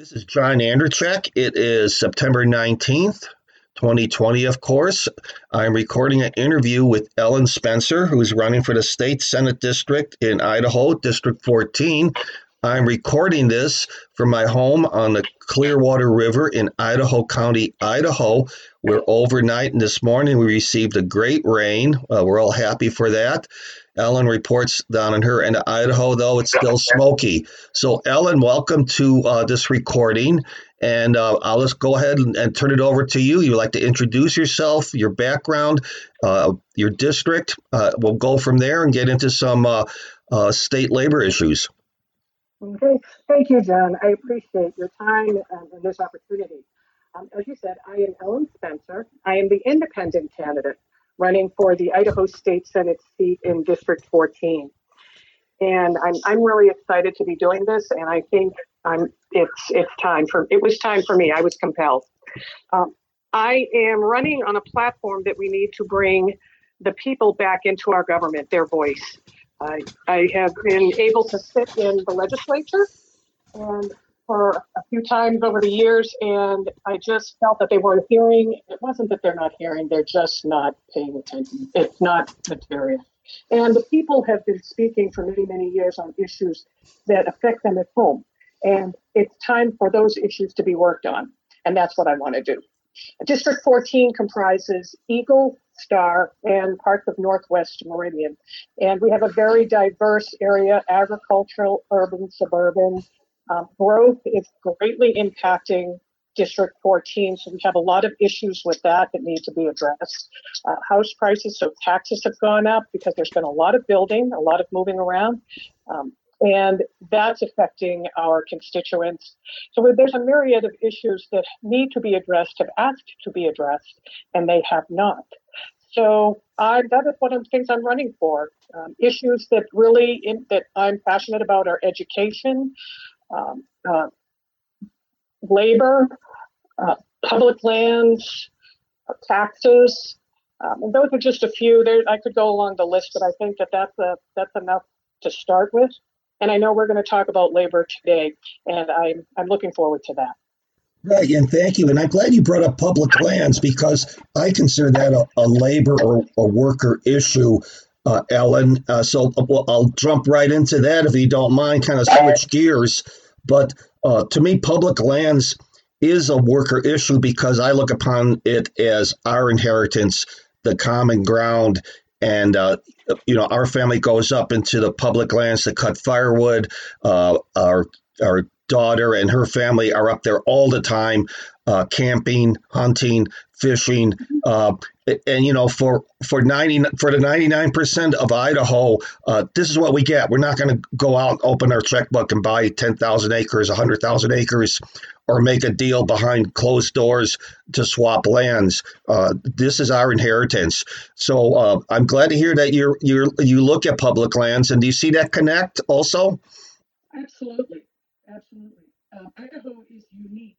This is John Anderchek. It is September 19th, 2020, of course. I'm recording an interview with Ellen Spencer, who's running for the State Senate District in Idaho, District 14. I'm recording this from my home on the Clearwater River in Idaho County, Idaho, where overnight and this morning we received a great rain. We're all happy for that. Ellen reports down in her end of Idaho, though it's still smoky. So, Ellen, welcome to this recording, and I'll just go ahead and turn it over to you. You'd like to introduce yourself, your background, your district. We'll go from there and get into some state labor issues. Okay. Thank you, John. I appreciate your time and this opportunity. As you said, I am Ellen Spencer. I am the independent candidate running for the Idaho State Senate seat in District 14. And I'm really excited to be doing this, and I think it was time for me. I was compelled. I am running on a platform that we need to bring the people back into our government, their voice. I have been able to sit in the legislature and for a few times over the years, and I just felt that they weren't hearing. It wasn't that they're not hearing, they're just not paying attention. It's not material. And the people have been speaking for many, many years on issues that affect them at home. And it's time for those issues to be worked on. And that's what I want to do. District 14 comprises Eagle, Star, and parts of Northwest Meridian. And we have a very diverse area, agricultural, urban, suburban. Growth is greatly impacting District 14, so we have a lot of issues with that need to be addressed. House prices, so taxes have gone up because there's been a lot of building, a lot of moving around, and that's affecting our constituents. So there's a myriad of issues that need to be addressed, have asked to be addressed, and they have not. So that is one of the things I'm running for. Issues that really that I'm passionate about are education, labor, public lands, taxes, and those are just a few. There, I could go along the list, but I think that's enough to start with. And I know we're going to talk about labor today, and I'm looking forward to that. Right, and thank you. And I'm glad you brought up public lands because I consider that a labor or a worker issue. Ellen. So I'll jump right into that if you don't mind, kind of switch gears. But to me, public lands is a worker issue because I look upon it as our inheritance, the common ground. And, our family goes up into the public lands to cut firewood. Our daughter and her family are up there all the time, camping, hunting, fishing, and for the 99% of Idaho, this is what we get. We're not going to go out, open our checkbook, and buy 10,000 acres, 100,000 acres, or make a deal behind closed doors to swap lands. This is our inheritance. So I'm glad to hear that you look at public lands, and do you see that connect also? Absolutely. Idaho is unique.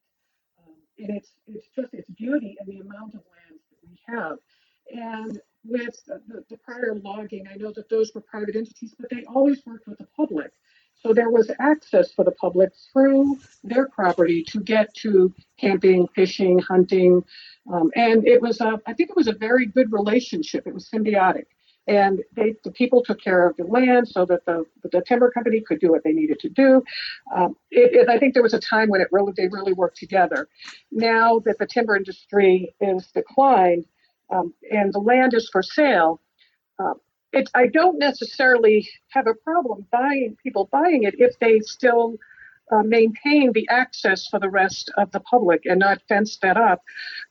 And it's just its beauty and the amount of land that we have. And with the prior logging, I know that those were private entities, but they always worked with the public. So there was access for the public through their property to get to camping, fishing, hunting. And it was, I think it was a very good relationship. It was symbiotic. And the people took care of the land so that the timber company could do what they needed to do. I think there was a time when they really worked together. Now that the timber industry is declined and the land is for sale, I don't necessarily have a problem people buying it if they still maintain the access for the rest of the public and not fence that up.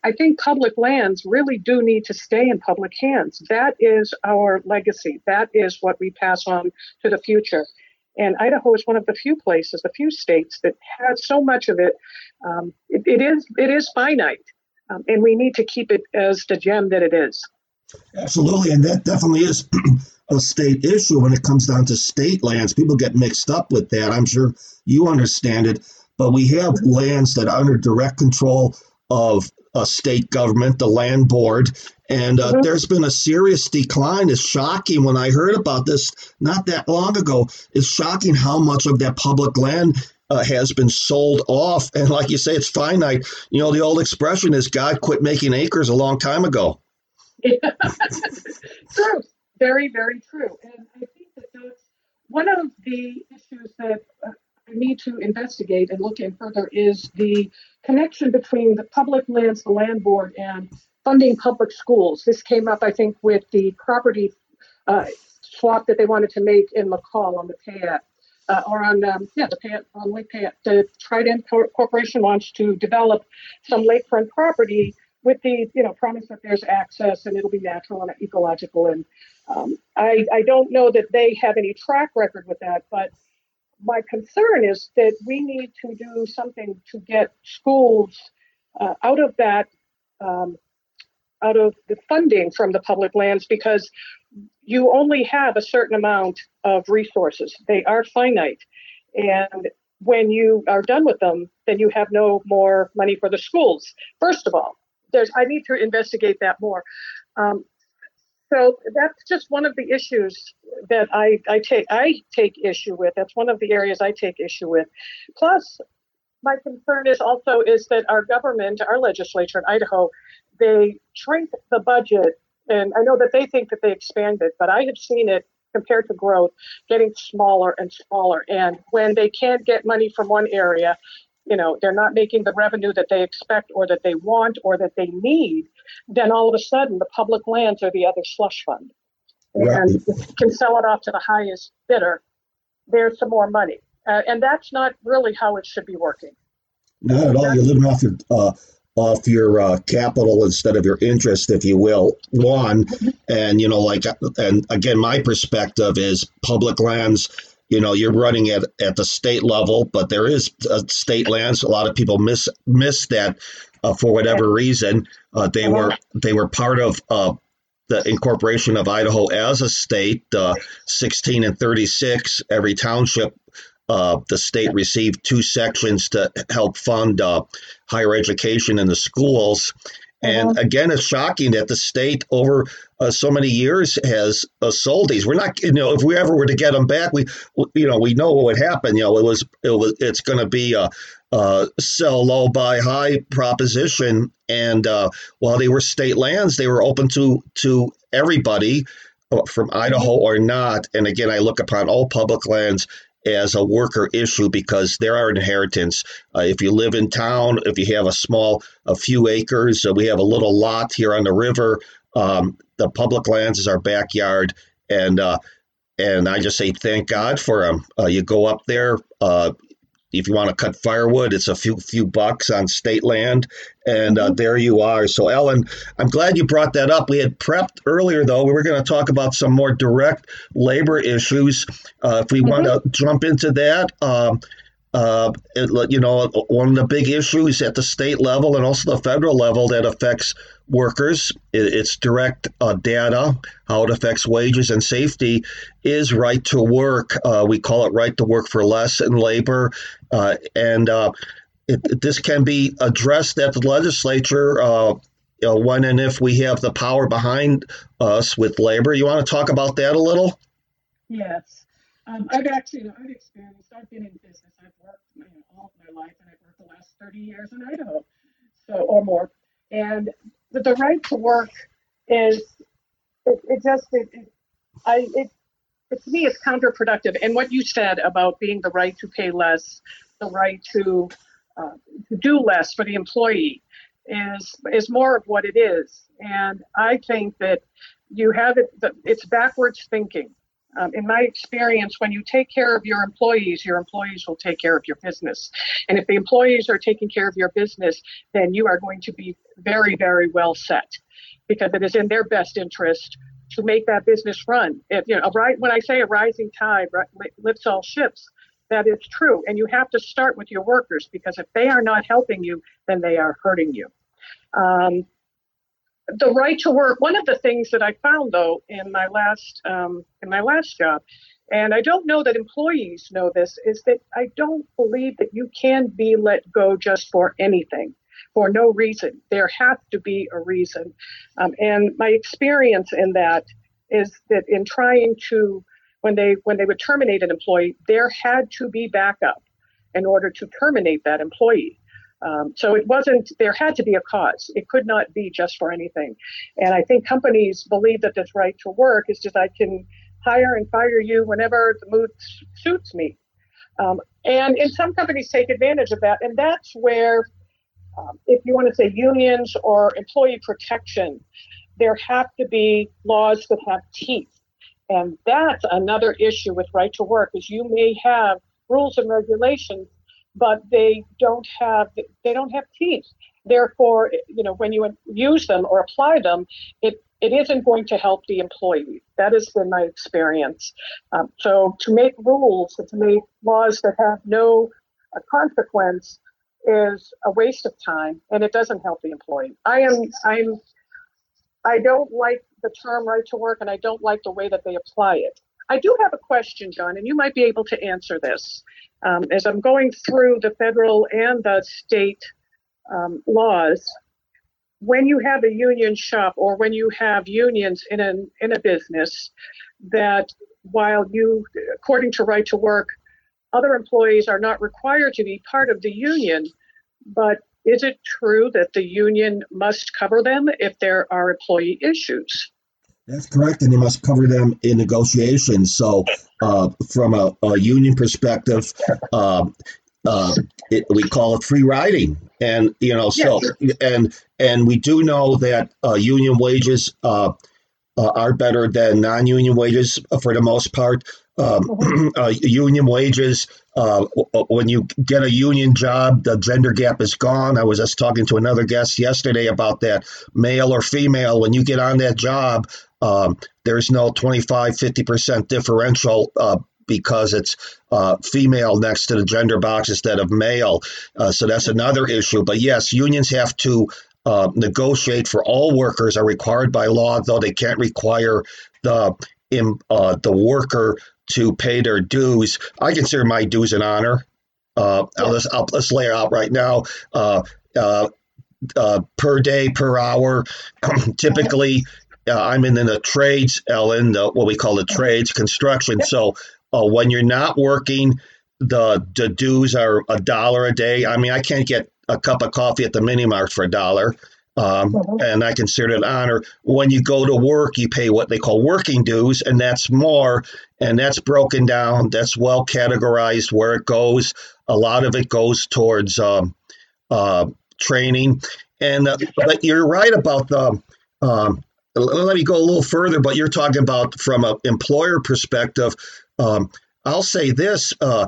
I think public lands really do need to stay in public hands. That is our legacy. That is what we pass on to the future. And Idaho is one of the few places, the few states that have so much of it. It is finite, and we need to keep it as the gem that it is. Absolutely, and that definitely is a state issue when it comes down to state lands. People get mixed up with that. I'm sure you understand it, but we have lands that are under direct control of a state government, the land board, and there's been a serious decline. It's shocking when I heard about this not that long ago. It's shocking how much of that public land has been sold off. And like you say, it's finite. You know, the old expression is God quit making acres a long time ago. True. Very, very true. And I think that that's one of the issues that we need to investigate and look in further is the connection between the public lands, the land board, and funding public schools. This came up, I think, with the property swap that they wanted to make in McCall on the Payette, on Lake Payette. The Trident Corporation wants to develop some lakefront property with the, you know, promise that there's access and it'll be natural and ecological. And I don't know that they have any track record with that, but my concern is that we need to do something to get schools out of that, out of the funding from the public lands, because you only have a certain amount of resources. They are finite. And when you are done with them, then you have no more money for the schools. First of all, I need to investigate that more. So that's just one of the issues that I take issue with. That's one of the areas I take issue with. Plus, my concern is that our government, our legislature in Idaho, they shrink the budget. And I know that they think that they expand it, but I have seen it compared to growth getting smaller and smaller. And when they can't get money from one area, you know, they're not making the revenue that they expect or that they want or that they need, then all of a sudden the public lands are the other slush fund. Right. And can sell it off to the highest bidder. There's some more money. And that's not really how it should be working. Not at all. You're living off your capital instead of your interest, if you will, one. And, you know, and again, my perspective is public lands. You know, you're running at the state level, but there is state lands. A lot of people miss that for whatever reason. They were part of the incorporation of Idaho as a state. 16 and 36, every township, the state received two sections to help fund higher education in the schools. And again, it's shocking that the state over so many years has sold these. We're not, you know, if we ever were to get them back, we know what would happen. You know, it's going to be a sell low, buy high proposition. And while they were state lands, they were open to everybody from Idaho or not. And again, I look upon all public lands as a worker issue because there are inheritance. If you live in town, if you have a few acres, we have a little lot here on the river. The public lands is our backyard. And I just say, thank God for them. You go up there, if you want to cut firewood, it's a few bucks on state land. And there you are. So Ellen, I'm glad you brought that up. We had prepped earlier, though. We were going to talk about some more direct labor issues. If we want to jump into that, one of the big issues at the state level and also the federal level that affects workers, it's direct data, how it affects wages and safety, is right to work. We call it right to work for less in labor. This can be addressed at the legislature when and if we have the power behind us with labor. You want to talk about that a little? Yes. I've been in business. I've worked all of my life, and I've worked the last 30 years in Idaho, or more. And the right to work to me, it's counterproductive. And what you said about being the right to pay less, the right to do less for the employee is more of what it is. And I think that you have it's backwards thinking. In my experience, when you take care of your employees will take care of your business. And if the employees are taking care of your business, then you are going to be very, very well set, because it is in their best interest to make that business run. When I say a rising tide lifts all ships, that is true. And you have to start with your workers, because if they are not helping you, then they are hurting you. The right to work. One of the things that I found, though, in my last job, and I don't know that employees know this, is that I don't believe that you can be let go just for anything, for no reason. There has to be a reason. And my experience in that is that in trying to, when they would terminate an employee, there had to be backup. in order to terminate that employee. So it wasn't, there had to be a cause. It could not be just for anything. And I think companies believe that this right to work is just, I can hire and fire you whenever the mood suits me. And some companies take advantage of that. And that's where, if you want to say unions or employee protection, there have to be laws that have teeth. And that's another issue with right to work, is you may have rules and regulations, but they don't have teeth. Therefore, you know, when you use them or apply them, it isn't going to help the employee. That has been my experience. So to make rules and to make laws that have no consequence is a waste of time, and it doesn't help the employee. I don't like the term right to work, and I don't like the way that they apply it. I do have a question, John, and you might be able to answer this. As I'm going through the federal and the state laws, when you have a union shop or when you have unions in a business, that while you, according to right to work, other employees are not required to be part of the union, but is it true that the union must cover them if there are employee issues? That's correct, and they must cover them in negotiations. So from a union perspective, we call it free riding. And, you know, so yes. And we do know that union wages are better than non-union wages for the most part. Union wages, when you get a union job, the gender gap is gone. I was just talking to another guest yesterday about that. Male or female, when you get on that job, there's no 25-50% differential because it's female next to the gender box instead of male. So that's another issue. But yes, unions have to negotiate for all workers, are required by law, though they can't require the worker to pay their dues. I consider my dues an honor. Let's lay it out right now. Per day, per hour. Typically, I'm in the trades, Ellen, what we call the trades, construction. So when you're not working, the dues are $1 a day. I mean, I can't get a cup of coffee at the mini mart for $1. And I consider it an honor. When you go to work, you pay what they call working dues, and that's more, and that's broken down. That's well categorized where it goes. A lot of it goes towards training. And but you're right about the let me go a little further, but you're talking about from an employer perspective. I'll say this. A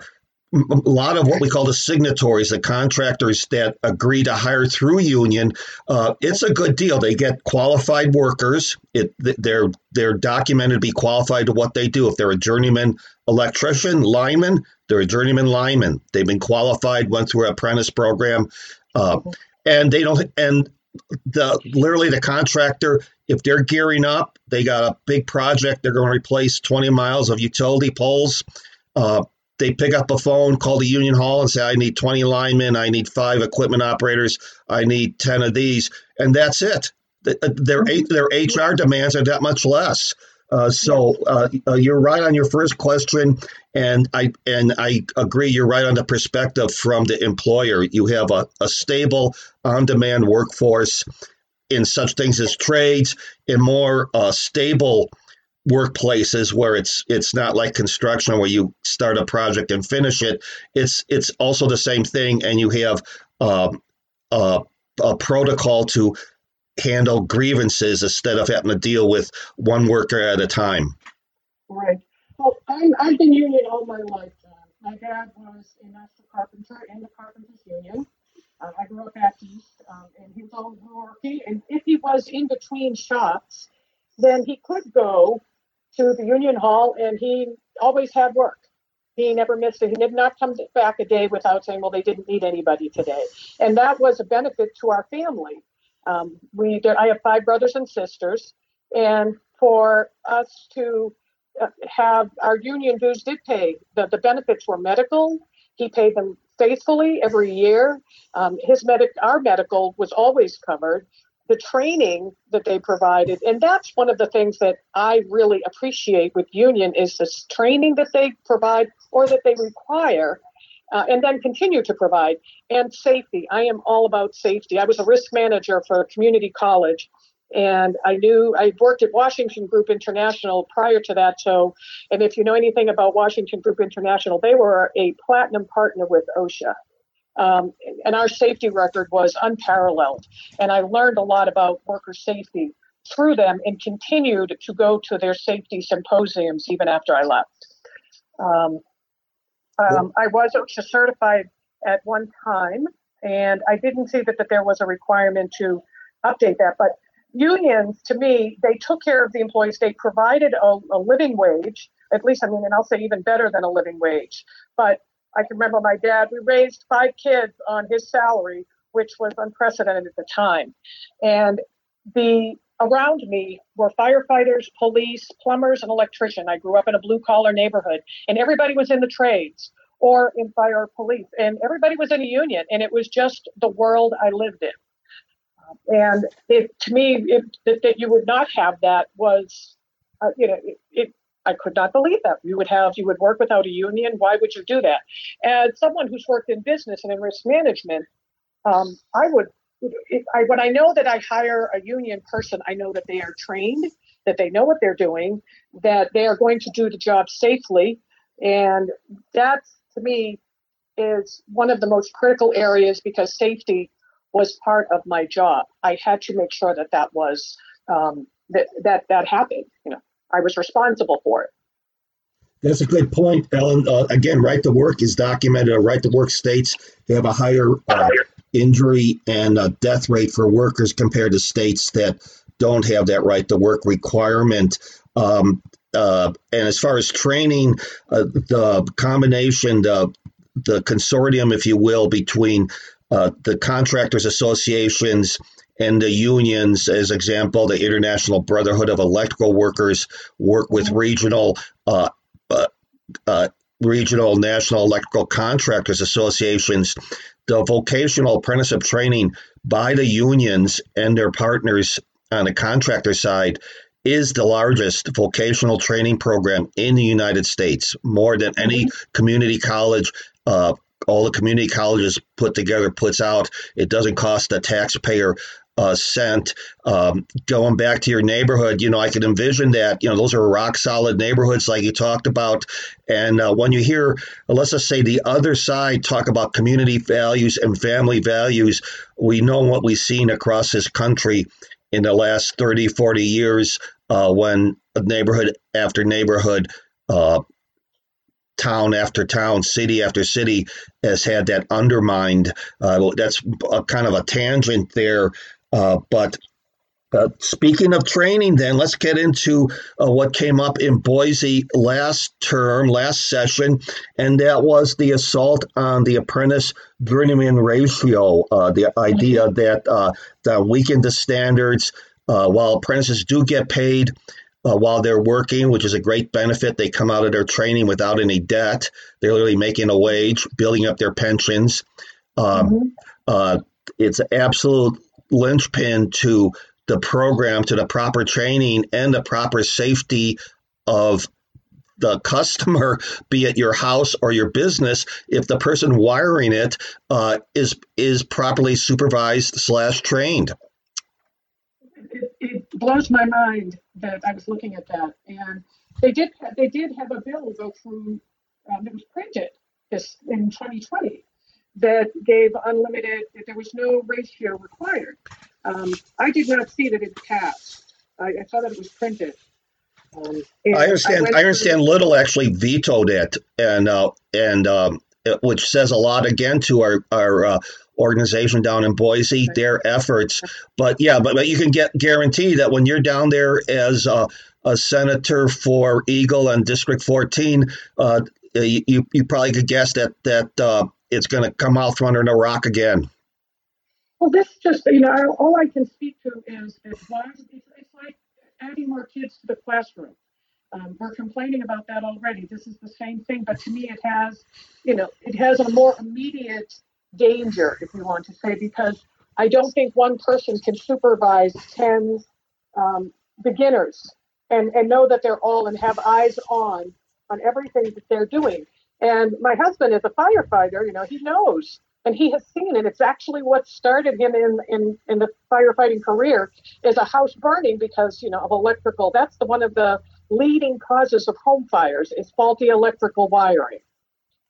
lot of what we call the signatories, the contractors that agree to hire through union, it's a good deal. They get qualified workers. They're documented to be qualified to what they do. If they're a journeyman electrician, lineman, they're a journeyman lineman. They've been qualified, went through an apprentice program, and they don't. And literally the contractor, if they're gearing up, they got a big project. They're going to replace 20 miles of utility poles. They pick up a phone, call the union hall and say, I need 20 linemen, I need 5 equipment operators, I need 10 of these, and that's it. Their HR demands are that much less. So you're right on your first question, and I agree you're right on the perspective from the employer. You have a stable, on-demand workforce in such things as trades, in more stable workplaces where it's not like construction where you start a project and finish it. It's also the same thing, and you have a protocol to handle grievances instead of having to deal with one worker at a time. Right. Well, I've been union all my life. My dad was a master carpenter in the Carpenters Union. I grew up back east, and he was always working. And if he was in between shops, then he could go to the union hall, and he always had work. He never missed it. He did not come back a day without saying, well, they didn't need anybody today. And that was a benefit to our family. I have 5 brothers and sisters, and for us to have our union dues did pay. The benefits were medical. He paid them faithfully every year. Our medical was always covered. The training that they provided, and that's one of the things that I really appreciate with union, is this training that they provide or that they require and then continue to provide. And safety. I am all about safety. I was a risk manager for a community college, and I knew I worked at Washington Group International prior to that. So, and if you know anything about Washington Group International, they were a platinum partner with OSHA. And our safety record was unparalleled. And I learned a lot about worker safety through them and continued to go to their safety symposiums even after I left. I was OSHA certified at one time, and I didn't see that there was a requirement to update that. But unions, to me, they took care of the employees. They provided a living wage, at least, I mean, and I'll say even better than a living wage. But I can remember my dad, we raised 5 kids on his salary, which was unprecedented at the time. And around me were firefighters, police, plumbers, and electricians. I grew up in a blue-collar neighborhood, and everybody was in the trades or in fire or police, and everybody was in a union, and it was just the world I lived in. And to me, that you would not have that was, I could not believe that. You would work without a union. Why would you do that? As someone who's worked in business and in risk management, when I know that I hire a union person, I know that they are trained, that they know what they're doing, that they are going to do the job safely. And that, to me, is one of the most critical areas, because safety was part of my job. I had to make sure that was that happened. I was responsible for it. That's a good point, Ellen. Again, right to work is documented. Right to work states they have a higher injury and death rate for workers compared to states that don't have that right to work requirement. And as far as training, the combination, the consortium, if you will, between the contractors associations and the unions, as example, the International Brotherhood of Electrical Workers work with regional national electrical contractors associations. The vocational apprenticeship training by the unions and their partners on the contractor side is the largest vocational training program in the United States, more than any community college. All the community colleges put together puts out. It doesn't cost the taxpayer cent. Going back to your neighborhood, I could envision that, those are rock solid neighborhoods like you talked about. And when you hear, let's just say the other side talk about community values and family values, we know what we've seen across this country in the last 30, 40 years when neighborhood after neighborhood, town after town, city after city has had that undermined. That's a kind of a tangent there. But speaking of training, then let's get into what came up in Boise last session, and that was the assault on the apprentice journeyman ratio, the idea that weaken the standards while apprentices do get paid. While they're working, which is a great benefit, they come out of their training without any debt. They're literally making a wage, building up their pensions. It's an absolute linchpin to the program, to the proper training and the proper safety of the customer, be it your house or your business, if the person wiring it is properly supervised / trained. It blows my mind that I was looking at that, and they did have a bill go through that was printed this in 2020 that gave unlimited, that there was no ratio required. I did not see that it passed. I saw that it was printed. I understand. Little actually vetoed it, and which says a lot again to our organization down in Boise, their efforts. But you can guarantee that when you're down there as a senator for Eagle and District 14, you probably could guess that it's going to come out from under the rock again. Well, this just, all I can speak to is why it's like adding more kids to the classroom. We're complaining about that already. This is the same thing, but to me it has, a more immediate danger, if you want to say, because I don't think one person can supervise 10 beginners and know that they're all and have eyes on everything that they're doing. And my husband is a firefighter, you know, he knows and he has seen, and it's actually what started him in the firefighting career is a house burning because, you know, of electrical. That's the one of the leading causes of home fires is faulty electrical wiring.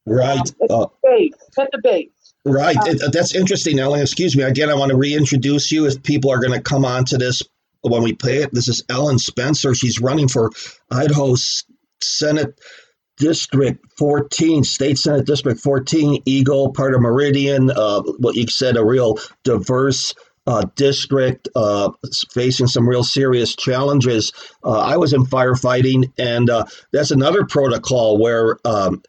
Right. At the base. Right. That's interesting. Ellen, excuse me. Again, I want to reintroduce you if people are going to come on to this when we play it. This is Ellen Spencer. She's running for Idaho Senate District 14, State Senate District 14, Eagle, part of Meridian, what you said, a real diverse district facing some real serious challenges. I was in firefighting, and that's another protocol where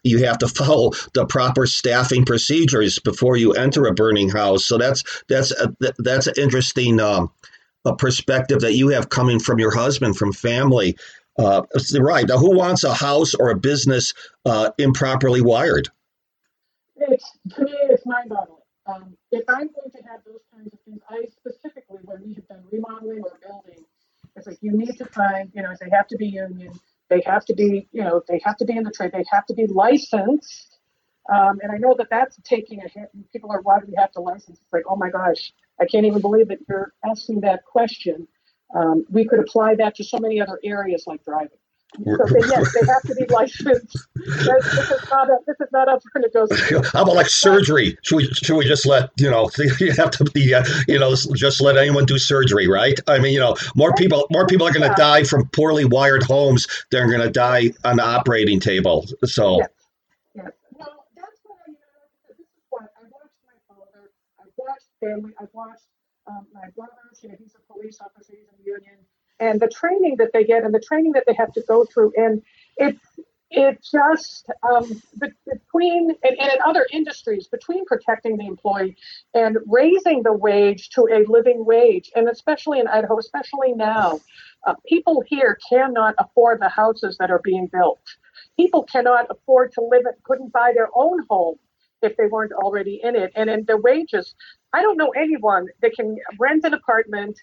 you have to follow the proper staffing procedures before you enter a burning house. So that's an interesting perspective that you have coming from your husband, from family. Right. Now, who wants a house or a business improperly wired? To me, it's mind-boggling. If I'm going to have those kinds of things, I specifically, when we have done remodeling or building, it's like you need to find, you know, they have to be union, they have to be, you know, they have to be in the trade, they have to be licensed. And I know that that's taking a hit. And people are, why do we have to license? It's like, oh my gosh, I can't even believe that you're asking that question. We could apply that to so many other areas like driving. So yes, they have to be licensed. This is not up for negotiation. How about like surgery? Should we just let, you know, you have to be, you know, just let anyone do surgery, right? I mean, you know, more people are going to die from poorly wired homes than are going to die on the operating table. So. Yes. Well, that's what I know. This is what I watched my father. I watched family. I watched my brothers. You know, he's a police officer. He's in the union. And the training that they get and the training that they have to go through. And it just between and in other industries, between protecting the employee and raising the wage to a living wage. And especially in Idaho, especially now, people here cannot afford the houses that are being built. People cannot afford to live it, couldn't buy their own home if they weren't already in it. And in the wages, I don't know anyone that can rent an apartment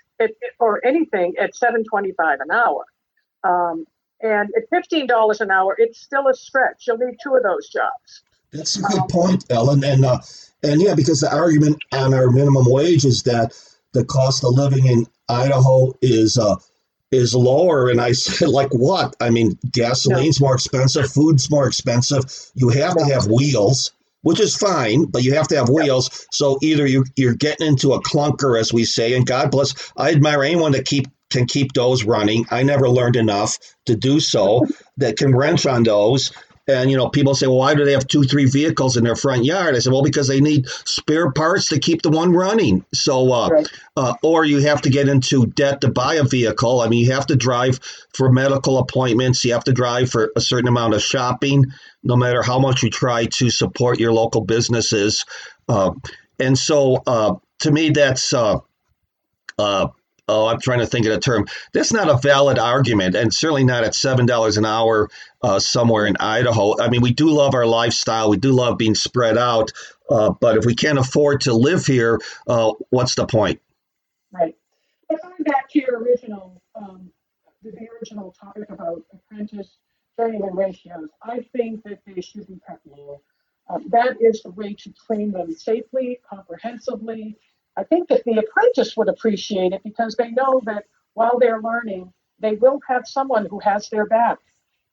or anything at $7.25 an hour. And at $15 an hour, it's still a stretch. You'll need two of those jobs. That's a good point, Ellen. And yeah, because the argument on our minimum wage is that the cost of living in Idaho is lower. And I said, like what? I mean, gasoline's more expensive, food's more expensive. You have to have wheels. Which is fine, but you have to have wheels. So either you're getting into a clunker, as we say, and God bless. I admire anyone that can keep those running. I never learned enough to do so that can wrench on those. And, you know, people say, well, why do they have 2-3 vehicles in their front yard? I said, well, because they need spare parts to keep the one running. So or you have to get into debt to buy a vehicle. I mean, you have to drive for medical appointments. You have to drive for a certain amount of shopping, no matter how much you try to support your local businesses. And so to me, that's I'm trying to think of the term. That's not a valid argument, and certainly not at $7 an hour somewhere in Idaho. I mean, we do love our lifestyle. We do love being spread out. But if we can't afford to live here, what's the point? Right. Well, going back to your original, the original topic about apprentice journeyman ratios, I think that they should be cut low. That is the way to train them safely, comprehensively. I think that the apprentice would appreciate it because they know that while they're learning, they will have someone who has their back.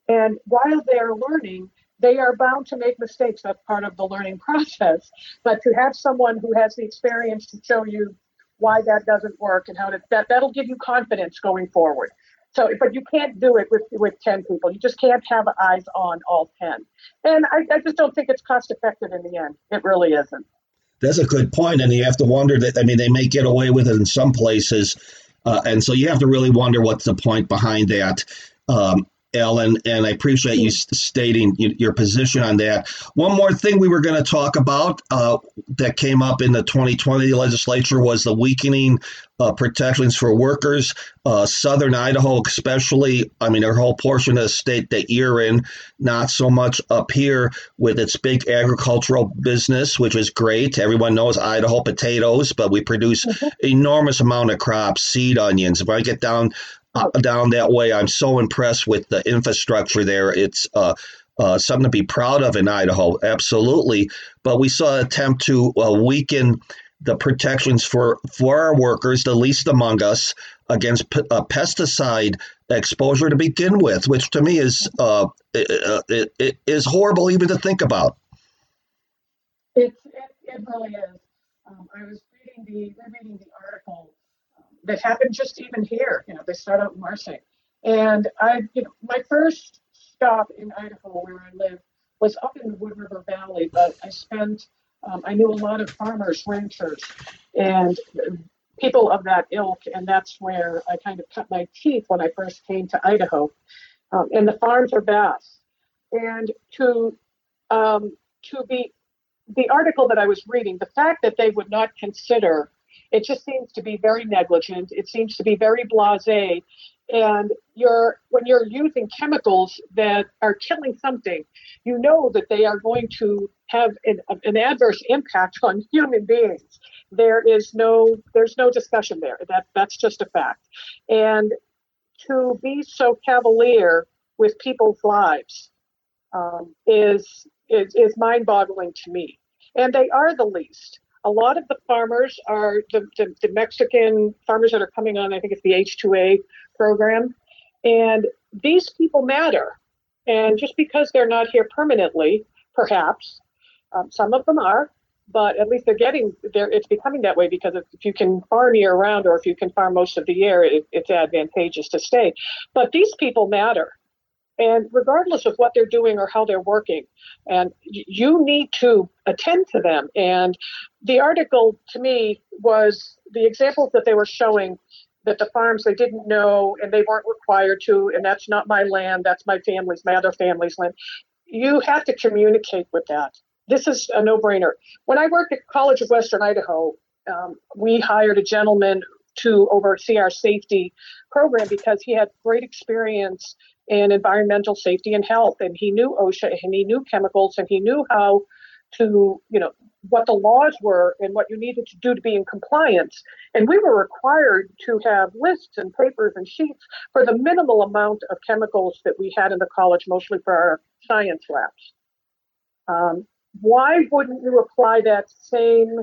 And while they're learning, they are bound to make mistakes. That's part of the learning process. But to have someone who has the experience to show you why that doesn't work and how to, that'll give you confidence going forward. So, but you can't do it with 10 people. You just can't have eyes on all 10. And I just don't think it's cost effective in the end. It really isn't. That's a good point, and you have to wonder that. I mean, they may get away with it in some places, and so you have to really wonder what's the point behind that, Ellen. And I appreciate you stating your position on that. One more thing we were going to talk about that came up in the 2020 legislature was the weakening protections for workers. Southern Idaho, especially, I mean, our whole portion of the state that you're in, not so much up here with its big agricultural business, which is great. Everyone knows Idaho potatoes, but we produce enormous amount of crops, seed onions. If I get down that way, I'm so impressed with the infrastructure there. It's something to be proud of in Idaho, absolutely. But we saw an attempt to weaken the protections for our workers, the least among us, against pesticide exposure to begin with, which to me is horrible even to think about. It really is. I was rereading the article that happened just even here. You know, they start out in Marcy, and my first stop in Idaho where I live was up in the Wood River Valley, but I spent. I knew a lot of farmers, ranchers, and people of that ilk, and that's where I kind of cut my teeth when I first came to Idaho. And the farms are vast. And to be the article that I was reading, the fact that they would not consider, it just seems to be very negligent. It seems to be very blasé. And when you're using chemicals that are killing something, you know that they are going to have an adverse impact on human beings. There's no discussion there. That's just a fact. And to be so cavalier with people's lives is mind-boggling to me. And they are the least. A lot of the farmers are the Mexican farmers that are coming on, I think it's the H-2A program. And these people matter. And just because they're not here permanently, perhaps, some of them are, but at least they're getting there. It's becoming that way because if you can farm year round or if you can farm most of the year, it's advantageous to stay. But these people matter. And regardless of what they're doing or how they're working, and you need to attend to them. And the article to me was the examples that they were showing that the farms they didn't know and they weren't required to, and that's not my land, that's my family's, my other family's land. You have to communicate with that. This is a no-brainer. When I worked at College of Western Idaho, we hired a gentleman to oversee our safety program because he had great experience in environmental safety and health, and he knew OSHA, and he knew chemicals, and he knew how to, what the laws were and what you needed to do to be in compliance. And we were required to have lists and papers and sheets for the minimal amount of chemicals that we had in the college, mostly for our science labs. Why wouldn't you apply that same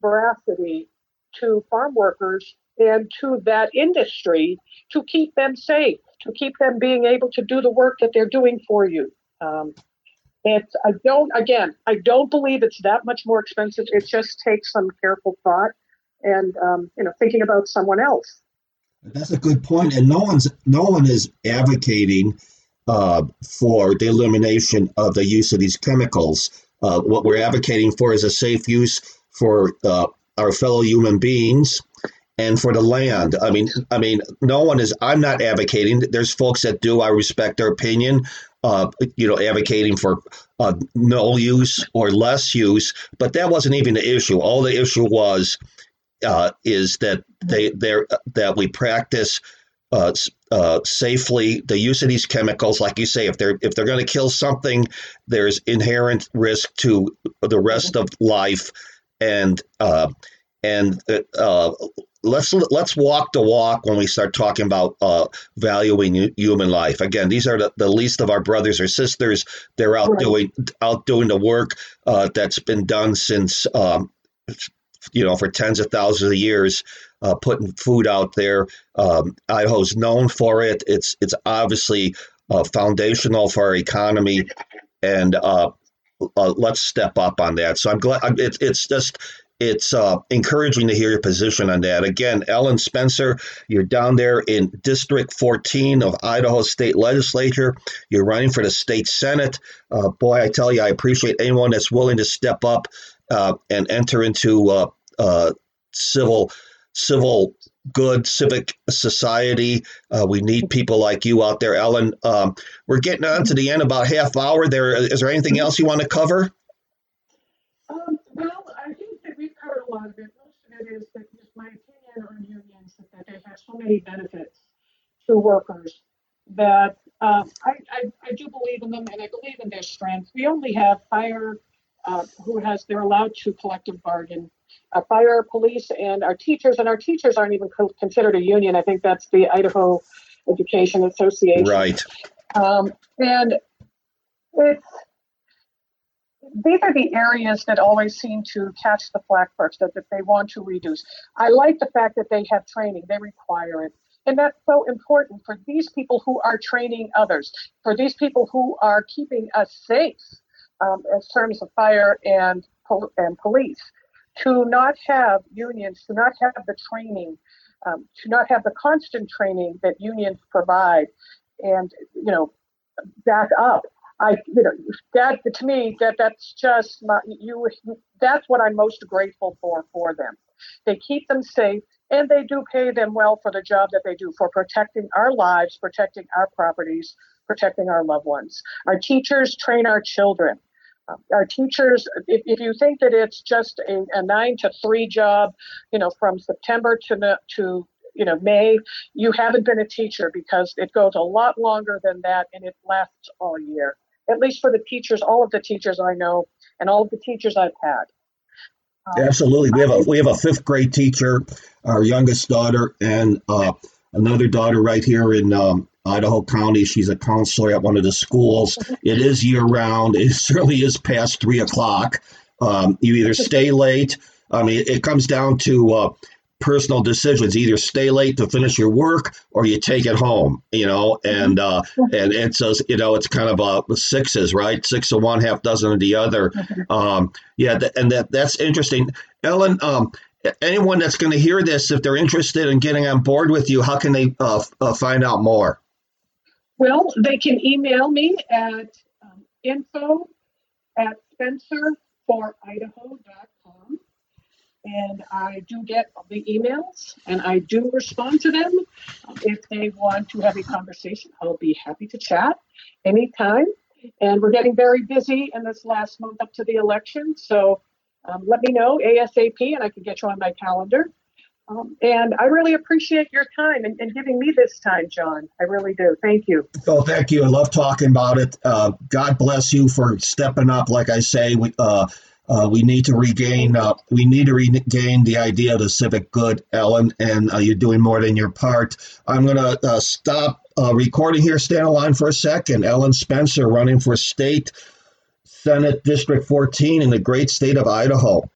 veracity to farm workers and to that industry to keep them safe, to keep them being able to do the work that they're doing for you? I don't believe it's that much more expensive. It just takes some careful thought and, thinking about someone else. That's a good point. And no one is advocating for the elimination of the use of these chemicals. What we're advocating for is a safe use for our fellow human beings and for the land. I mean, I'm not advocating. There's folks that do. I respect their opinion. Advocating for no use or less use, but that wasn't even the issue. All the issue was is that we practice safely the use of these chemicals. Like you say, if they're going to kill something, there's inherent risk to the rest of life, and Let's walk the walk when we start talking about valuing human life. Again, these are the least of our brothers or sisters. They're out doing the work that's been done since for tens of thousands of years, putting food out there. Idaho's known for it. It's obviously foundational for our economy, and let's step up on that. So I'm glad it's just. It's encouraging to hear your position on that. Again, Ellen Spencer, you're down there in District 14 of Idaho State Legislature. You're running for the State Senate. Boy, I tell you, I appreciate anyone that's willing to step up and enter into civil good civic society. We need people like you out there, Ellen. We're getting on to the end, about half hour there. Is there anything else you want to cover? Most of it is that just my opinion on unions is that they have so many benefits to workers that I do believe in them, and I believe in their strength. We only have fire, they're allowed to collective bargain. Fire, police, and our teachers, aren't even considered a union. I think that's the Idaho Education Association. Right. And These are the areas that always seem to catch the flack first, that they want to reduce. I like the fact that they have training. They require it. And that's so important for these people who are training others, for these people who are keeping us safe in terms of fire and police, to not have unions, to not have the training, to not have the constant training that unions provide and, you know, back up. To me, that's just that's what I'm most grateful for them. They keep them safe, and they do pay them well for the job that they do, for protecting our lives, protecting our properties, protecting our loved ones. Our teachers train our children. Our teachers, if you think that it's just a 9-to-3 job, you know, from September to May, you haven't been a teacher, because it goes a lot longer than that, and it lasts all year. At least for the teachers, all of the teachers I know, and all of the teachers I've had. Absolutely, we have a fifth grade teacher, our youngest daughter, and another daughter right here in Idaho County. She's a counselor at one of the schools. It is year round. It certainly is past 3 o'clock. You either stay late. I mean, it comes down to personal decisions. Either stay late to finish your work, or you take it home. You know, and it's a, it's kind of a sixes, right? 6 of one, half dozen of the other. And that's interesting, Ellen. Anyone that's going to hear this, if they're interested in getting on board with you, how can they find out more? Well, they can email me at info@spencerforidaho.com. And I do get the emails, and I do respond to them. If they want to have a conversation, I'll be happy to chat anytime. And we're getting very busy in this last month up to the election. So let me know ASAP, and I can get you on my calendar. And I really appreciate your time and giving me this time, John. I really do. Thank you. Oh, thank you. I love talking about it. God bless you for stepping up. Like I say, we need to regain the idea of the civic good, Ellen, and you're doing more than your part. I'm going to stop recording here. Stay on the line for a second. Ellen Spencer, running for State Senate District 14 in the great state of Idaho.